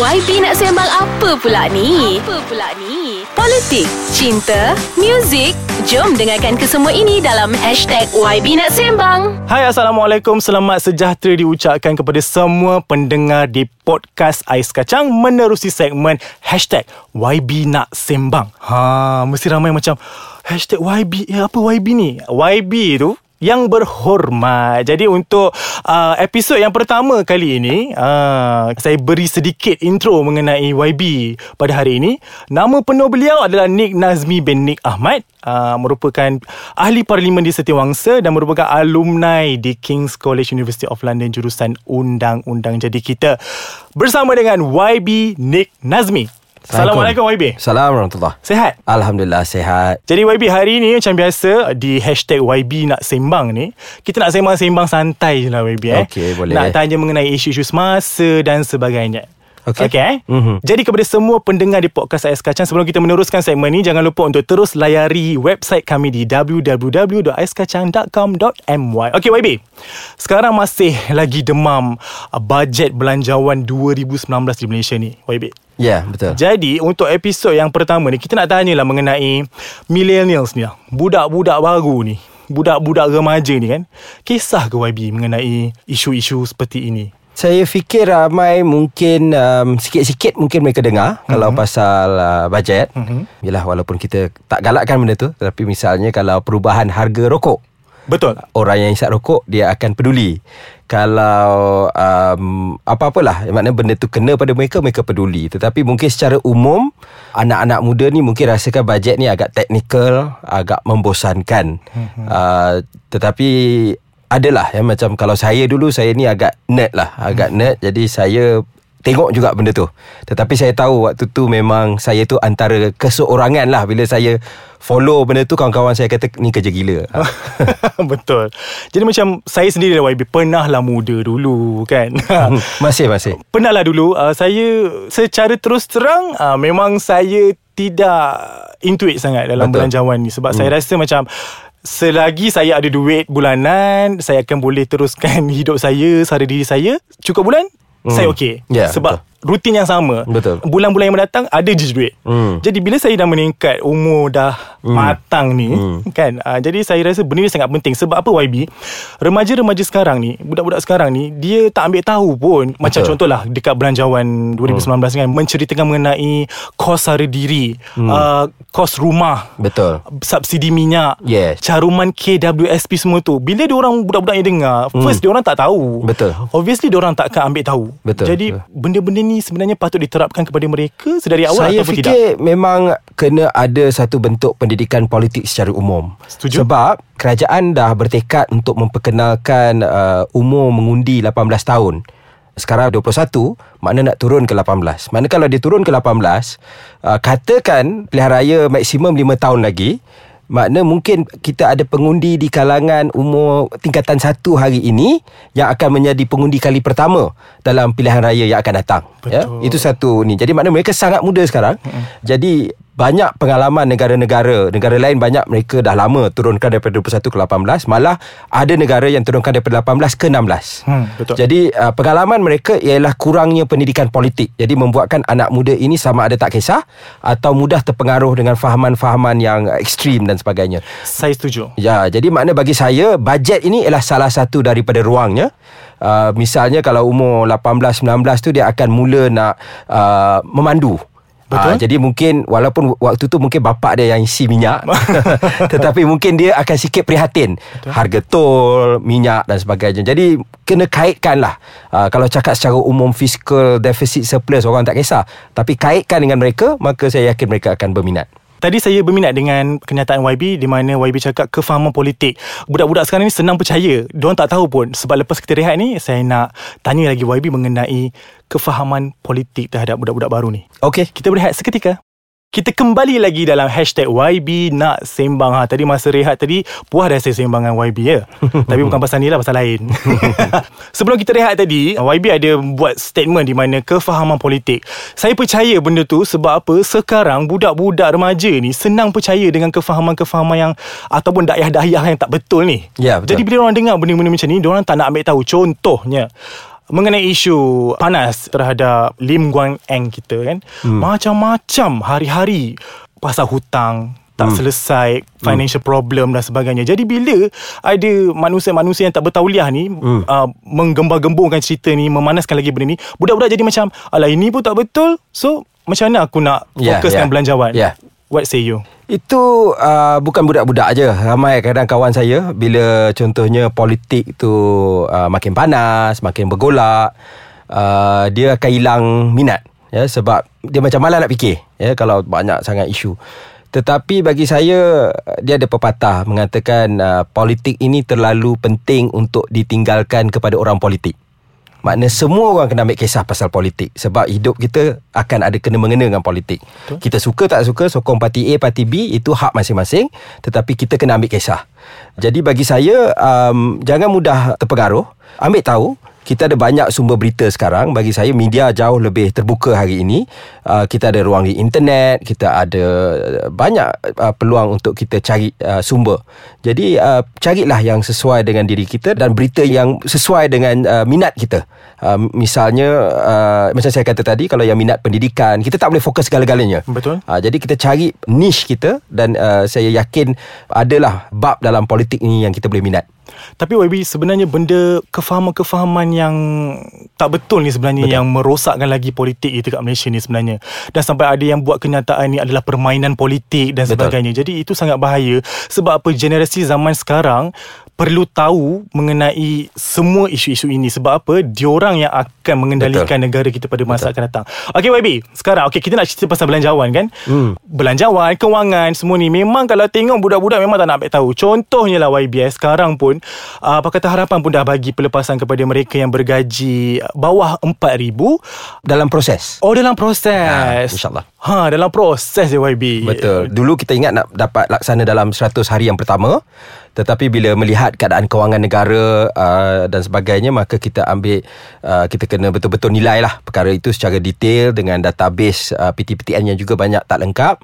YB nak sembang apa pula ni? Politik, cinta, muzik. Jom dengarkan kesemua ini dalam #YBNakSembang. Hai, Assalamualaikum. Selamat sejahtera diucapkan kepada semua pendengar di podcast Ais Kacang menerusi segmen #YBNakSembang. Mesti ramai macam #YB, apa YB ni? YB tu yang berhormat. Jadi untuk episod yang pertama kali ini, saya beri sedikit intro mengenai YB pada hari ini. Nama penuh beliau adalah Nik Nazmi bin Nik Ahmad, merupakan ahli parlimen di Setiawangsa dan merupakan alumni di King's College University of London jurusan Undang-Undang. Jadi kita bersama dengan YB Nik Nazmi. Assalamualaikum YB. Assalamualaikum warahmatullahi. Sihat? Alhamdulillah sihat. Jadi YB, hari ni macam biasa di #YBNakSembang ni, kita nak sembang-sembang santai je lah YB. Okay, boleh. Nak tanya mengenai isu-isu semasa dan sebagainya. Okay. Jadi kepada semua pendengar di podcast Ais Kacang, sebelum kita meneruskan segmen ni, jangan lupa untuk terus layari website kami di www.aiskacang.com.my. Okay YB, sekarang masih lagi demam bajet belanjawan 2019 di Malaysia ni YB. Ya, betul. Jadi untuk episod yang pertama ni, kita nak tanyalah mengenai millennials ni lah, budak-budak baru ni, budak-budak remaja ni kan. Kisah ke YB mengenai isu-isu seperti ini? Saya fikir ramai mungkin sikit-sikit mungkin mereka dengar kalau pasal bajet. Yalah, walaupun kita tak galakkan benda tu, tapi misalnya kalau perubahan harga rokok. Betul. Orang yang hisap rokok dia akan peduli. Kalau apa-apalah, maknanya benda tu kena pada mereka, mereka peduli. Tetapi mungkin secara umum anak-anak muda ni mungkin rasakan bajet ni agak teknikal, agak membosankan. Tetapi adalah yang macam, kalau saya dulu, saya ni agak nerd lah, agak nerd. Jadi saya tengok juga benda tu. Tetapi saya tahu waktu tu memang saya tu antara keseorangan lah. Bila saya follow benda tu, kawan-kawan saya kata ni kerja gila. Betul. Jadi macam saya sendiri lah YB, pernahlah muda dulu kan. Masih pernahlah dulu. Saya secara terus terang, memang saya tidak intuit sangat dalam belanjawan ni. Sebab saya rasa macam selagi saya ada duit bulanan, saya akan boleh teruskan hidup saya sehari diri saya. Cukup bulan, saya okey. Sebab rutin yang sama. Bulan-bulan yang mendatang ada je duit. Jadi bila saya dah meningkat, umur dah matang ni kan, jadi saya rasa benda ni sangat penting. Sebab apa YB, remaja-remaja sekarang ni, budak-budak sekarang ni, dia tak ambil tahu pun. Macam contohlah dekat belanjawan 2019 kan, menceritakan mengenai kos sara diri, kos rumah, subsidi minyak, caruman KWSP semua tu. Bila diorang, budak-budak yang dengar, first diorang tak tahu. Obviously diorang tak akan ambil tahu. Jadi benda-benda ni sebenarnya patut diterapkan kepada mereka sedari awal. Saya fikir tidak? Memang kena ada satu bentuk pendidikan politik secara umum. Setuju. Sebab kerajaan dah bertekad untuk memperkenalkan umur mengundi 18 tahun. Sekarang 21, makna nak turun ke 18. Makna kalau dia turun ke 18, katakan pilihan raya maksimum 5 tahun lagi, makna mungkin kita ada pengundi di kalangan umur tingkatan 1 hari ini yang akan menjadi pengundi kali pertama dalam pilihan raya yang akan datang. Ya? Itu satu ni. Jadi makna mereka sangat muda sekarang. Jadi banyak pengalaman negara lain, banyak mereka dah lama turunkan daripada 21 ke 18. Malah ada negara yang turunkan daripada 18 ke 16. Jadi pengalaman mereka ialah kurangnya pendidikan politik. Jadi membuatkan anak muda ini sama ada tak kisah atau mudah terpengaruh dengan fahaman-fahaman yang ekstrim dan sebagainya. Saya setuju. Ya, jadi makna bagi saya bajet ini ialah salah satu daripada ruangnya. Misalnya kalau umur 18-19 tu dia akan mula nak memandu. Jadi mungkin walaupun waktu tu mungkin bapak dia yang isi minyak, tetapi mungkin dia akan sikit prihatin. Harga tol, minyak dan sebagainya. Jadi kena kaitkanlah. Kalau cakap secara umum fiskal, defisit, surplus, orang tak kisah, tapi kaitkan dengan mereka, maka saya yakin mereka akan berminat. Tadi saya berminat dengan kenyataan YB di mana YB cakap kefahaman politik. Budak-budak sekarang ni senang percaya. Diorang tak tahu pun. Sebab lepas kita rehat ni, saya nak tanya lagi YB mengenai kefahaman politik terhadap budak-budak baru ni. Okey, kita berehat seketika. Kita kembali lagi dalam #YBNakSembang. Tadi masa rehat tadi, puas dah saya sembang dengan YB ya. Tapi bukan pasal ni lah, pasal lain. Sebelum kita rehat tadi, YB ada buat statement di mana kefahaman politik. Saya percaya benda tu sebab apa? Sekarang budak-budak remaja ni senang percaya dengan kefahaman-kefahaman yang ataupun dakyah-dakyah yang tak betul ni. Jadi bila orang dengar benda-benda macam ni, diorang tak nak ambil tahu. Contohnya mengenai isu panas terhadap Lim Guan Eng kita kan. Macam-macam hari-hari pasal hutang tak selesai, financial problem dan sebagainya. Jadi bila ada manusia-manusia yang tak bertauliah ni menggembar-gemburkan cerita ni, memanaskan lagi benda ni, budak-budak jadi macam, alah ini pun tak betul, so macam mana aku nak fokus dengan belanjawan. What say you? Itu bukan budak-budak aje. Ramai kadang kawan saya bila contohnya politik tu makin panas, makin bergolak, dia akan hilang minat ya, sebab dia macam malas nak fikir ya, kalau banyak sangat isu. Tetapi bagi saya, dia ada pepatah mengatakan politik ini terlalu penting untuk ditinggalkan kepada orang politik. Maknanya semua orang kena ambil kisah pasal politik, sebab hidup kita akan ada kena-mengena dengan politik. Betul. Kita suka tak suka sokong parti A, parti B, itu hak masing-masing, tetapi kita kena ambil kisah. Jadi bagi saya, jangan mudah terpengaruh. Ambil tahu, kita ada banyak sumber berita sekarang. Bagi saya, media jauh lebih terbuka hari ini. Kita ada ruang di internet, kita ada banyak peluang untuk kita cari sumber. Jadi carilah yang sesuai dengan diri kita dan berita yang sesuai dengan minat kita. Misalnya macam saya kata tadi, kalau yang minat pendidikan, kita tak boleh fokus segala-galanya. Betul. Jadi kita cari niche kita. Dan saya yakin adalah bab dalam politik ni yang kita boleh minat. Tapi YB, sebenarnya benda kefahaman-kefahaman yang tak betul ni sebenarnya, betul, yang merosakkan lagi politik itu kat Malaysia ni sebenarnya. Dan sampai ada yang buat kenyataan ni adalah permainan politik dan sebagainya. Betul. Jadi itu sangat bahaya. Sebab apa, generasi zaman sekarang perlu tahu mengenai semua isu-isu ini. Sebab apa, diorang yang akan mengendalikan, betul, negara kita pada masa, betul, akan datang. Okay YB, sekarang okay, kita nak cerita pasal belanjawan kan. Belanjawan, kewangan, semua ni memang kalau tengok budak-budak memang tak nak ambil tahu. Contohnya lah YB, sekarang pun Pakatan Harapan pun dah bagi pelepasan kepada mereka yang bergaji bawah 4,000 dalam proses. Oh, dalam proses. InsyaAllah. Dalam proses je YB. Betul. Dulu kita ingat nak dapat laksana dalam 100 hari yang pertama, tetapi bila melihat keadaan kewangan negara dan sebagainya, maka kita ambil kita kena betul-betul nilai lah perkara itu secara detail dengan database PTPTN yang juga banyak tak lengkap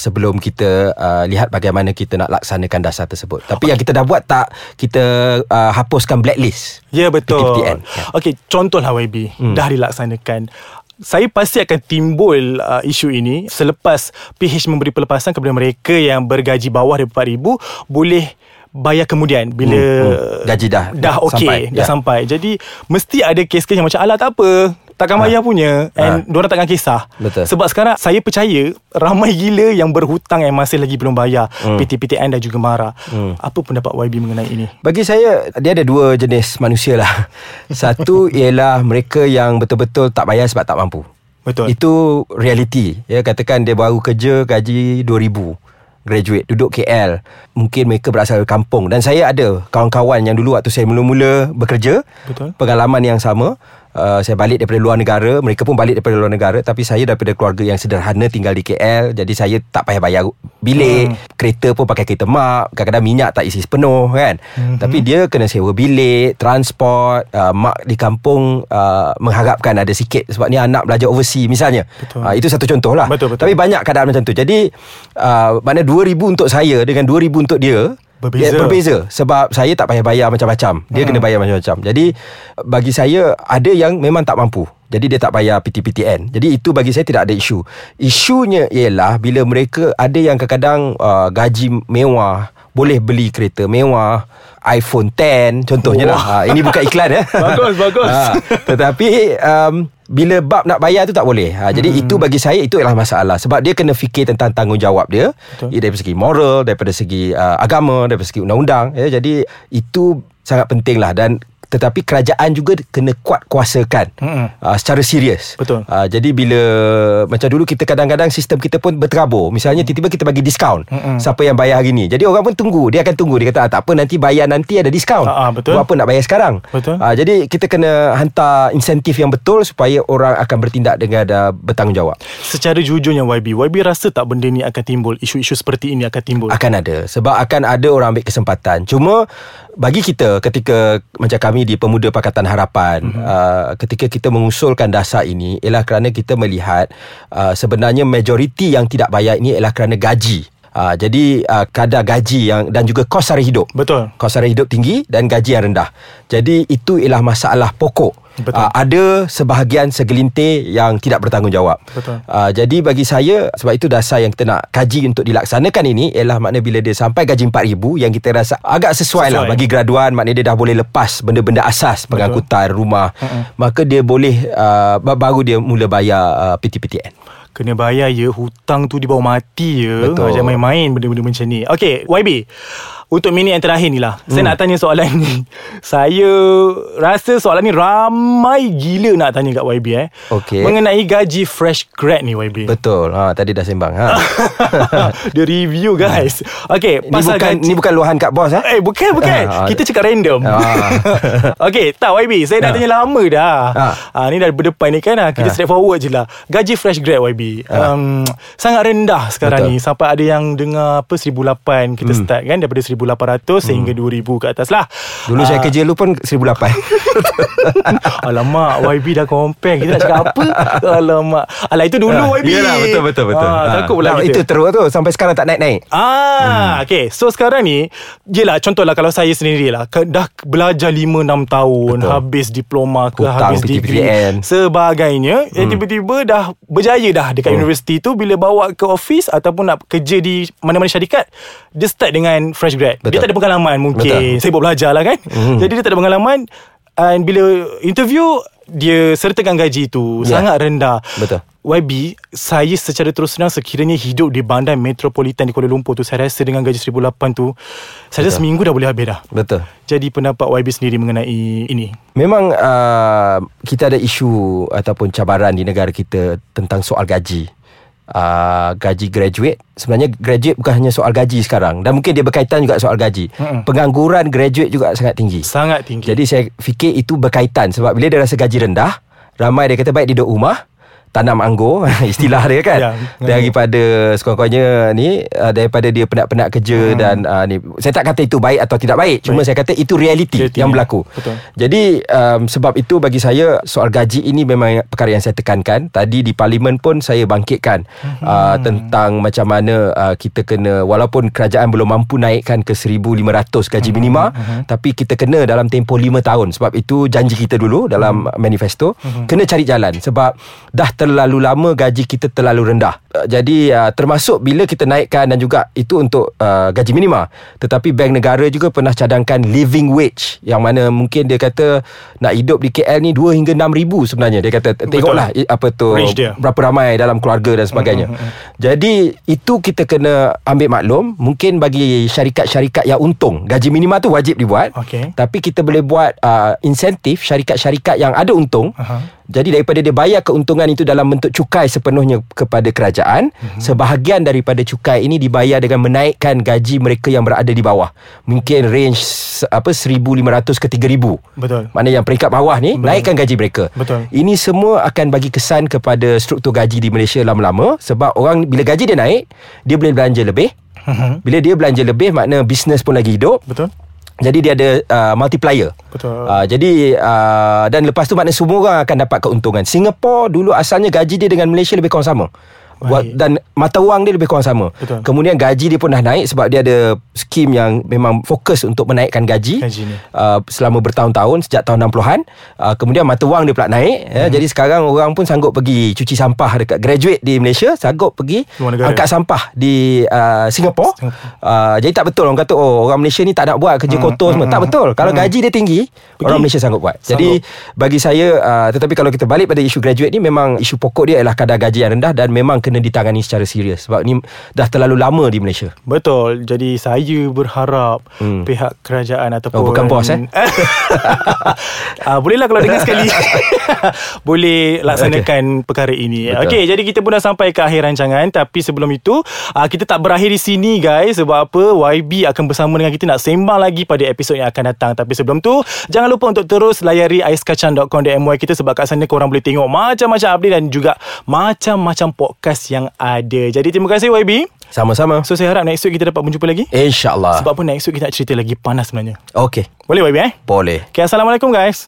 sebelum kita lihat bagaimana kita nak laksanakan dasar tersebut. Tapi yang kita dah buat, tak kita hapuskan blacklist. Ya, betul. PTPTN. Okey, contohlah YB, dah dilaksanakan. Saya pasti akan timbul isu ini selepas PH memberi pelepasan kepada mereka yang bergaji bawah daripada 4,000 boleh bayar kemudian bila gaji dah okey, dah sampai. Jadi mesti ada kes-kes yang macam, alah tak apa, takkan bayar punya, and diorang takkan kisah. Betul. Sebab sekarang saya percaya ramai gila yang berhutang yang masih lagi belum bayar PTPTN dan juga Mara. Apa pendapat YB mengenai ini? Bagi saya, dia ada dua jenis manusia lah. Satu ialah mereka yang betul-betul tak bayar sebab tak mampu. Betul. Itu realiti ya. Katakan dia baru kerja gaji 2,000, graduate, duduk KL, mungkin mereka berasal dari kampung. Dan saya ada kawan-kawan yang dulu waktu saya mula-mula bekerja, betul, pengalaman yang sama. Saya balik daripada luar negara, mereka pun balik daripada luar negara, tapi saya daripada keluarga yang sederhana, tinggal di KL. Jadi saya tak payah bayar bilik, kereta pun pakai kereta mak, kadang-kadang minyak tak isi sepenuh kan. Tapi dia kena sewa bilik, transport. Mak di kampung mengharapkan ada sikit sebab ni anak belajar overseas misalnya. Itu satu contoh lah. Tapi banyak keadaan macam tu. Jadi maknanya 2,000 untuk saya dengan 2,000 untuk dia Berbeza. Sebab saya tak payah bayar macam-macam, dia kena bayar macam-macam. Jadi bagi saya, ada yang memang tak mampu, jadi dia tak bayar PTPTN. Jadi itu bagi saya tidak ada isu. Isunya ialah bila mereka ada yang kadang-kadang gaji mewah, boleh beli kereta mewah, iPhone X contohnya lah. Ini bukan iklan ya. Bagus. Tetapi bila bab nak bayar tu tak boleh. Jadi itu bagi saya, itu ialah masalah. Sebab dia kena fikir tentang tanggungjawab dia. Daripada segi moral, daripada segi agama, daripada segi undang-undang ya. Jadi itu sangat penting lah. Dan tetapi kerajaan juga kena kuat kuasakan secara serius. Betul. Jadi bila macam dulu kita kadang-kadang sistem kita pun berterabur. Misalnya tiba-tiba kita bagi diskaun siapa yang bayar hari ni. Jadi orang pun tunggu, dia akan tunggu, dia kata tak apa, nanti bayar, nanti ada diskaun. Betul. Buat apa nak bayar sekarang? Betul. Jadi kita kena hantar insentif yang betul supaya orang akan bertindak dengan bertanggungjawab. Secara jujurnya YB rasa tak benda ni akan timbul, isu-isu seperti ini akan timbul? Akan ada. Sebab akan ada orang ambil kesempatan. Cuma bagi kita, ketika macam kami di Pemuda Pakatan Harapan, ketika kita mengusulkan dasar ini, ialah kerana kita melihat sebenarnya majoriti yang tidak bayar ini ialah kerana gaji. Jadi kadar gaji yang dan juga kos sara hidup. Betul. Kos sara hidup tinggi dan gaji yang rendah. Jadi itu ialah masalah pokok. Ada sebahagian segelintir yang tidak bertanggungjawab. Jadi bagi saya, sebab itu dasar yang kita nak kaji untuk dilaksanakan ini ialah makna bila dia sampai gaji RM4,000 yang kita rasa agak sesuai lah bagi graduan, maknanya dia dah boleh lepas benda-benda asas pengangkutan, rumah. Maka dia boleh baru dia mula bayar PTPTN. Kena bayar je, hutang tu dibawa mati je. Jangan main-main benda-benda macam ni. Okay, YB, untuk minit yang terakhir ni lah, saya nak tanya soalan ni. Saya rasa soalan ni ramai gila nak tanya kat YB mengenai gaji fresh grad ni, YB. Betul, tadi dah sembang dia review guys. Okay, ni pasal bukan, gaji ni bukan luahan kat bos bukan kita cakap random. Okay, tak YB, saya dah tanya lama dah. Ni dah berdepan ni kan, kita straight forward je lah. Gaji fresh grad YB sangat rendah sekarang ni. Sampai ada yang dengar apa 1,800 kita start kan, daripada 1,800 sehingga 2,000 ke atas lah. Dulu saya kerja lu pun 1,800. Alamak, YB dah compare, kita nak cakap apa. Alamak, itu dulu YB. Yalah, betul. Takut pula kita. Itu teruk tu, sampai sekarang tak naik-naik. Okay, so sekarang ni yelah, contohlah kalau saya sendiri lah, dah belajar 5-6 tahun, habis diploma ke, habis degree sebagainya, tiba-tiber dah berjaya dah dekat universiti tu. Bila bawa ke office ataupun nak kerja di mana-mana syarikat, dia start dengan fresh grad. Dia tak ada pengalaman mungkin, sibuk belajar lah kan. Jadi dia tak ada pengalaman, and bila interview dia sertakan gaji tu sangat rendah. YB, saya secara terus terang sekiranya hidup di bandar metropolitan di Kuala Lumpur tu, saya rasa dengan gaji 1,800 tu, saya seminggu dah boleh habis dah. Jadi pendapat YB sendiri mengenai ini. Memang kita ada isu ataupun cabaran di negara kita tentang soal gaji. Gaji graduate, sebenarnya graduate bukan hanya soal gaji sekarang, dan mungkin dia berkaitan juga soal gaji. Pengangguran graduate juga sangat tinggi. Jadi saya fikir itu berkaitan, sebab bila dia rasa gaji rendah, ramai dia kata baik duduk rumah tanam anggur, istilah dia kan. Daripada sekurang-kurangnya ni, daripada dia penat-penat kerja dan ni, saya tak kata itu baik atau tidak baik, cuma saya kata itu realiti yang berlaku. Jadi sebab itu bagi saya soal gaji ini memang perkara yang saya tekankan. Tadi di parlimen pun saya bangkitkan tentang macam mana kita kena, walaupun kerajaan belum mampu naikkan ke 1,500 gaji minima, tapi kita kena dalam tempoh 5 tahun. Sebab itu janji kita dulu dalam manifesto, kena cari jalan, sebab dah terlalu lama gaji kita terlalu rendah. Jadi termasuk bila kita naikkan, dan juga itu untuk gaji minima, tetapi Bank Negara juga pernah cadangkan living wage, yang mana mungkin dia kata nak hidup di KL ni 2 hingga 6 ribu sebenarnya. Dia kata tengoklah apa tu, berapa ramai dalam keluarga dan sebagainya. Jadi itu kita kena ambil maklum. Mungkin bagi syarikat-syarikat yang untung, gaji minima tu wajib dibuat, tapi kita boleh buat insentif syarikat-syarikat yang ada untung. Jadi daripada dia bayar keuntungan itu dalam bentuk cukai sepenuhnya kepada kerajaan, sebahagian daripada cukai ini dibayar dengan menaikkan gaji mereka yang berada di bawah. Mungkin range 1,500 ke 3,000. Maknanya yang peringkat bawah ni naikkan gaji mereka. Ini semua akan bagi kesan kepada struktur gaji di Malaysia lama-lama. Sebab orang bila gaji dia naik, dia boleh belanja lebih. Bila dia belanja lebih, makna bisnes pun lagi hidup. Jadi dia ada multiplier. Jadi dan lepas tu maknanya semua orang akan dapat keuntungan. Singapura dulu asalnya gaji dia dengan Malaysia lebih kurang sama. Dan mata wang dia lebih kurang sama. Kemudian gaji dia pun dah naik, sebab dia ada skim yang memang fokus untuk menaikkan gaji selama bertahun-tahun, sejak tahun 60-an. Kemudian mata wang dia pula naik. Jadi sekarang orang pun sanggup pergi cuci sampah dekat graduate di Malaysia, sanggup pergi angkat sampah di Singapura. Jadi tak betul orang kata orang Malaysia ni tak nak buat kerja kotor semua. Tak betul. Kalau gaji dia tinggi, orang Malaysia sanggup buat. Jadi bagi saya tetapi kalau kita balik pada isu graduate ni, memang isu pokok dia ialah kadar gaji yang rendah, dan memang kena ditangani secara serius, sebab ni dah terlalu lama di Malaysia. Jadi saya berharap pihak kerajaan ataupun bukan bos bolehlah kalau dengar sekali boleh laksanakan perkara ini. Okey, jadi kita pun dah sampai ke akhir rancangan. Tapi sebelum itu kita tak berakhir di sini guys. Sebab apa, YB akan bersama dengan kita nak sembang lagi pada episod yang akan datang. Tapi sebelum tu, jangan lupa untuk terus layari aiskacang.com.my kita, sebab kat sana korang boleh tengok macam-macam update dan juga macam-macam podcast yang ada. Jadi terima kasih YB. Sama-sama. So saya harap next week kita dapat berjumpa lagi, InsyaAllah. Sebab pun next week kita nak cerita lagi panas sebenarnya. Okey. Boleh YB? Boleh. Okay, assalamualaikum guys.